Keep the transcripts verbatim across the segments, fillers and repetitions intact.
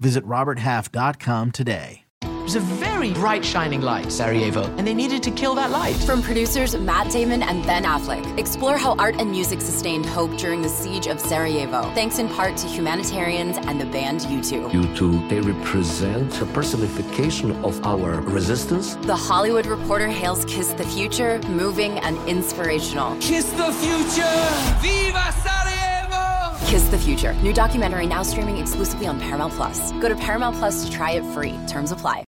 Visit robert half dot com today. It was a very bright shining light, Sarajevo, and they needed to kill that light. From producers Matt Damon and Ben Affleck, explore how art and music sustained hope during the siege of Sarajevo, thanks in part to humanitarians and the band U two. U two, they represent a personification of our resistance. The Hollywood Reporter hails Kiss the Future, moving and inspirational. Kiss the Future! Viva Sarajevo! Kiss the Future. New documentary now streaming exclusively on Paramount Plus. Go to Paramount Plus to try it free. Terms apply.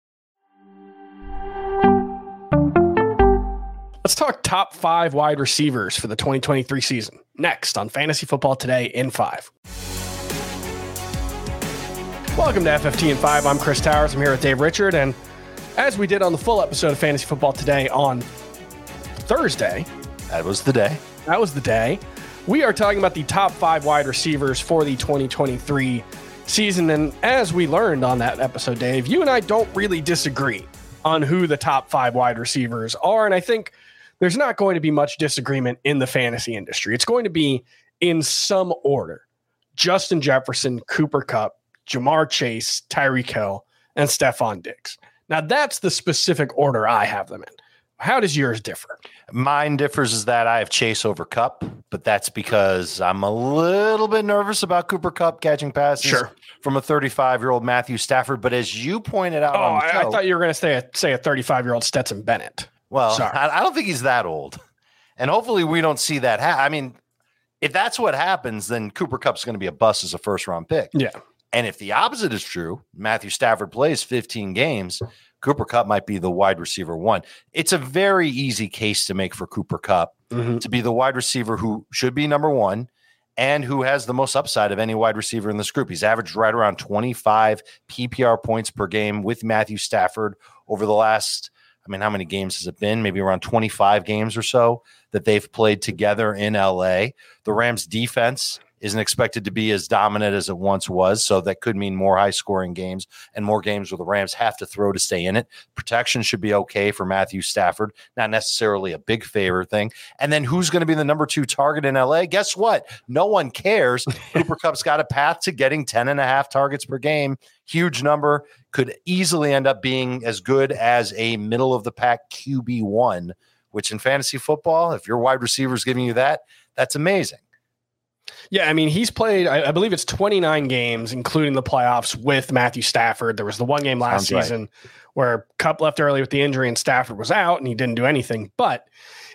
Let's talk top five wide receivers for the twenty twenty-three season. Next on Fantasy Football Today in five. Welcome to F F T in five. I'm Chris Towers. I'm here with Dave Richard. And as we did on the full episode of Fantasy Football Today on Thursday. That was the day. That was the day. We are talking about the top five wide receivers for the twenty twenty-three season. And as we learned on that episode, Dave, you and I don't really disagree on who the top five wide receivers are. And I think there's not going to be much disagreement in the fantasy industry. It's going to be in some order: Justin Jefferson, Cooper Kupp, Ja'Marr Chase, Tyreek Hill, and Stefon Diggs. Now that's the specific order I have them in. How does yours differ? Mine differs is that I have Chase over Kupp, but that's because I'm a little bit nervous about Cooper Kupp catching passes sure. from a thirty-five-year-old Matthew Stafford. But as you pointed out, oh, on the I, show, I thought you were going to say a, say a thirty-five-year-old Stetson Bennett. Well, I, I don't think he's that old, and hopefully we don't see that. Ha- I mean, if that's what happens, then Cooper Kupp's going to be a bust as a first-round pick. Yeah, and if the opposite is true, Matthew Stafford plays fifteen games, Cooper Kupp might be the wide receiver one. It's a very easy case to make for Cooper Kupp mm-hmm. to be the wide receiver who should be number one and who has the most upside of any wide receiver in this group. He's averaged right around twenty-five P P R points per game with Matthew Stafford over the last, I mean, how many games has it been? Maybe around twenty-five games or so that they've played together in L A. The Rams defense isn't expected to be as dominant as it once was, so that could mean more high-scoring games and more games where the Rams have to throw to stay in it. Protection should be okay for Matthew Stafford, not necessarily a big favor thing. And then who's going to be the number two target in L A? Guess what? No one cares. Cooper Kupp's got a path to getting ten and a half targets per game. Huge number. Could easily end up being as good as a middle-of-the-pack Q B one, which in fantasy football, if your wide receiver is giving you that, that's amazing. Yeah, I mean, he's played, I, I believe it's twenty-nine games, including the playoffs with Matthew Stafford. There was the one game last Sounds season right. where Kupp left early with the injury and Stafford was out and he didn't do anything. But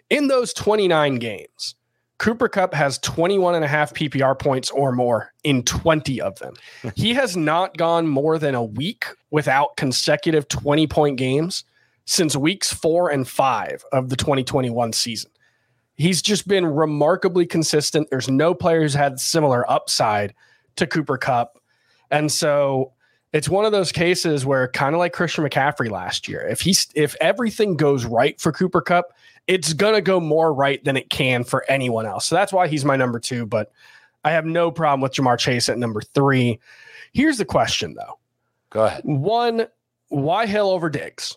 in those twenty-nine games, Cooper Kupp has twenty-one and a half P P R points or more in twenty of them. He has not gone more than a week without consecutive twenty-point games since weeks four and five of the twenty twenty-one season. He's just been remarkably consistent. There's no player who's had similar upside to Cooper Kupp. And so it's one of those cases where, kind of like Christian McCaffrey last year, if he's, if everything goes right for Cooper Kupp, it's going to go more right than it can for anyone else. So that's why he's my number two, but I have no problem with Ja'Marr Chase at number three. Here's the question, though. Go ahead. One, why Hill over Diggs?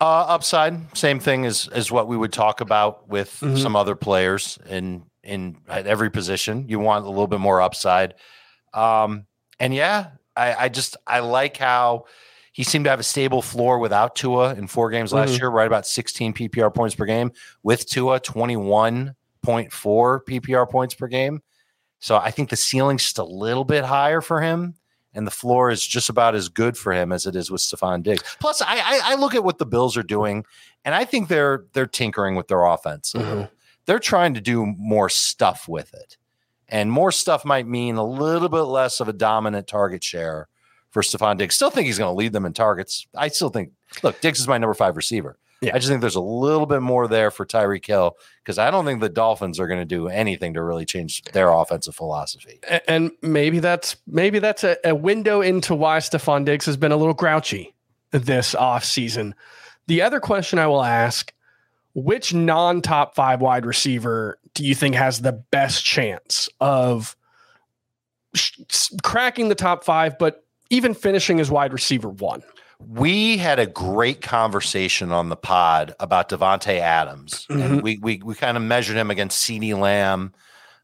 Uh, upside, same thing as, as what we would talk about with mm-hmm. some other players in in at every position. You want a little bit more upside. Um, and yeah, I, I just I like how he seemed to have a stable floor without Tua in four games last mm-hmm. year, right about sixteen P P R points per game. With Tua, twenty-one point four P P R points per game. So I think the ceiling's just a little bit higher for him, and the floor is just about as good for him as it is with Stefon Diggs. Plus, I, I, I look at what the Bills are doing, and I think they're they're tinkering with their offense. Mm-hmm. They're trying to do more stuff with it. And more stuff might mean a little bit less of a dominant target share for Stefon Diggs. Still think he's going to lead them in targets. I still think, look, Diggs is my number five receiver. Yeah. I just think there's a little bit more there for Tyreek Hill because I don't think the Dolphins are going to do anything to really change their offensive philosophy. And, and maybe that's maybe that's a, a window into why Stefon Diggs has been a little grouchy this offseason. The other question I will ask, which non-top five wide receiver do you think has the best chance of sh- cracking the top five, but even finishing as wide receiver one? We had a great conversation on the pod about Davante Adams. Mm-hmm. And we we we kind of measured him against CeeDee Lamb.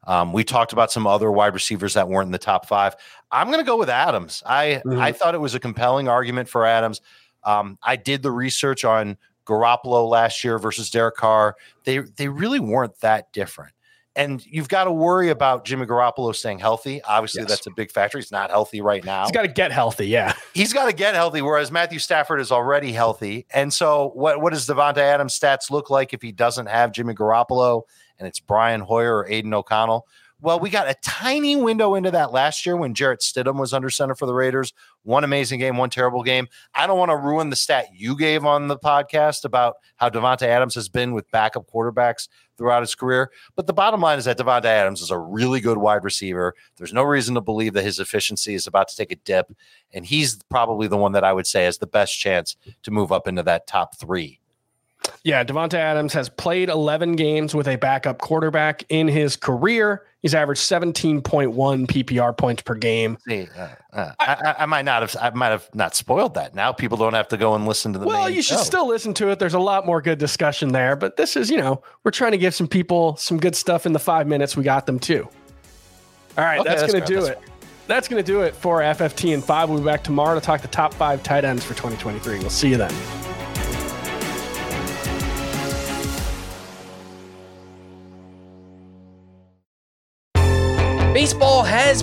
Um, we talked about some other wide receivers that weren't in the top five. I'm going to go with Adams. I, mm-hmm. I thought it was a compelling argument for Adams. Um, I did the research on Garoppolo last year versus Derek Carr. They they really weren't that different. And you've got to worry about Jimmy Garoppolo staying healthy. Obviously, yes. That's a big factor. He's not healthy right now. He's got to get healthy, yeah. He's got to get healthy, whereas Matthew Stafford is already healthy. And so what, what does Davante Adams' stats look like if he doesn't have Jimmy Garoppolo and it's Brian Hoyer or Aiden O'Connell? Well, we got a tiny window into that last year when Jarrett Stidham was under center for the Raiders. One amazing game, one terrible game. I don't want to ruin the stat you gave on the podcast about how Davante Adams has been with backup quarterbacks throughout his career. But the bottom line is that Davante Adams is a really good wide receiver. There's no reason to believe that his efficiency is about to take a dip. And he's probably the one that I would say has the best chance to move up into that top three. Yeah, Davante Adams has played eleven games with a backup quarterback in his career. He's averaged seventeen point one P P R points per game. See, uh, uh, I, I, I might not have, I might have not spoiled that. Now people don't have to go and listen to the. Well, main you should show. Still listen to it. There's a lot more good discussion there. But this is, you know, we're trying to give some people some good stuff in the five minutes we got them too. All right, okay, that's, that's going to do that's it. Fair. That's going to do it for F F T and Five. We'll be back tomorrow to talk the top five tight ends for twenty twenty-three. We'll see you then. Baseball has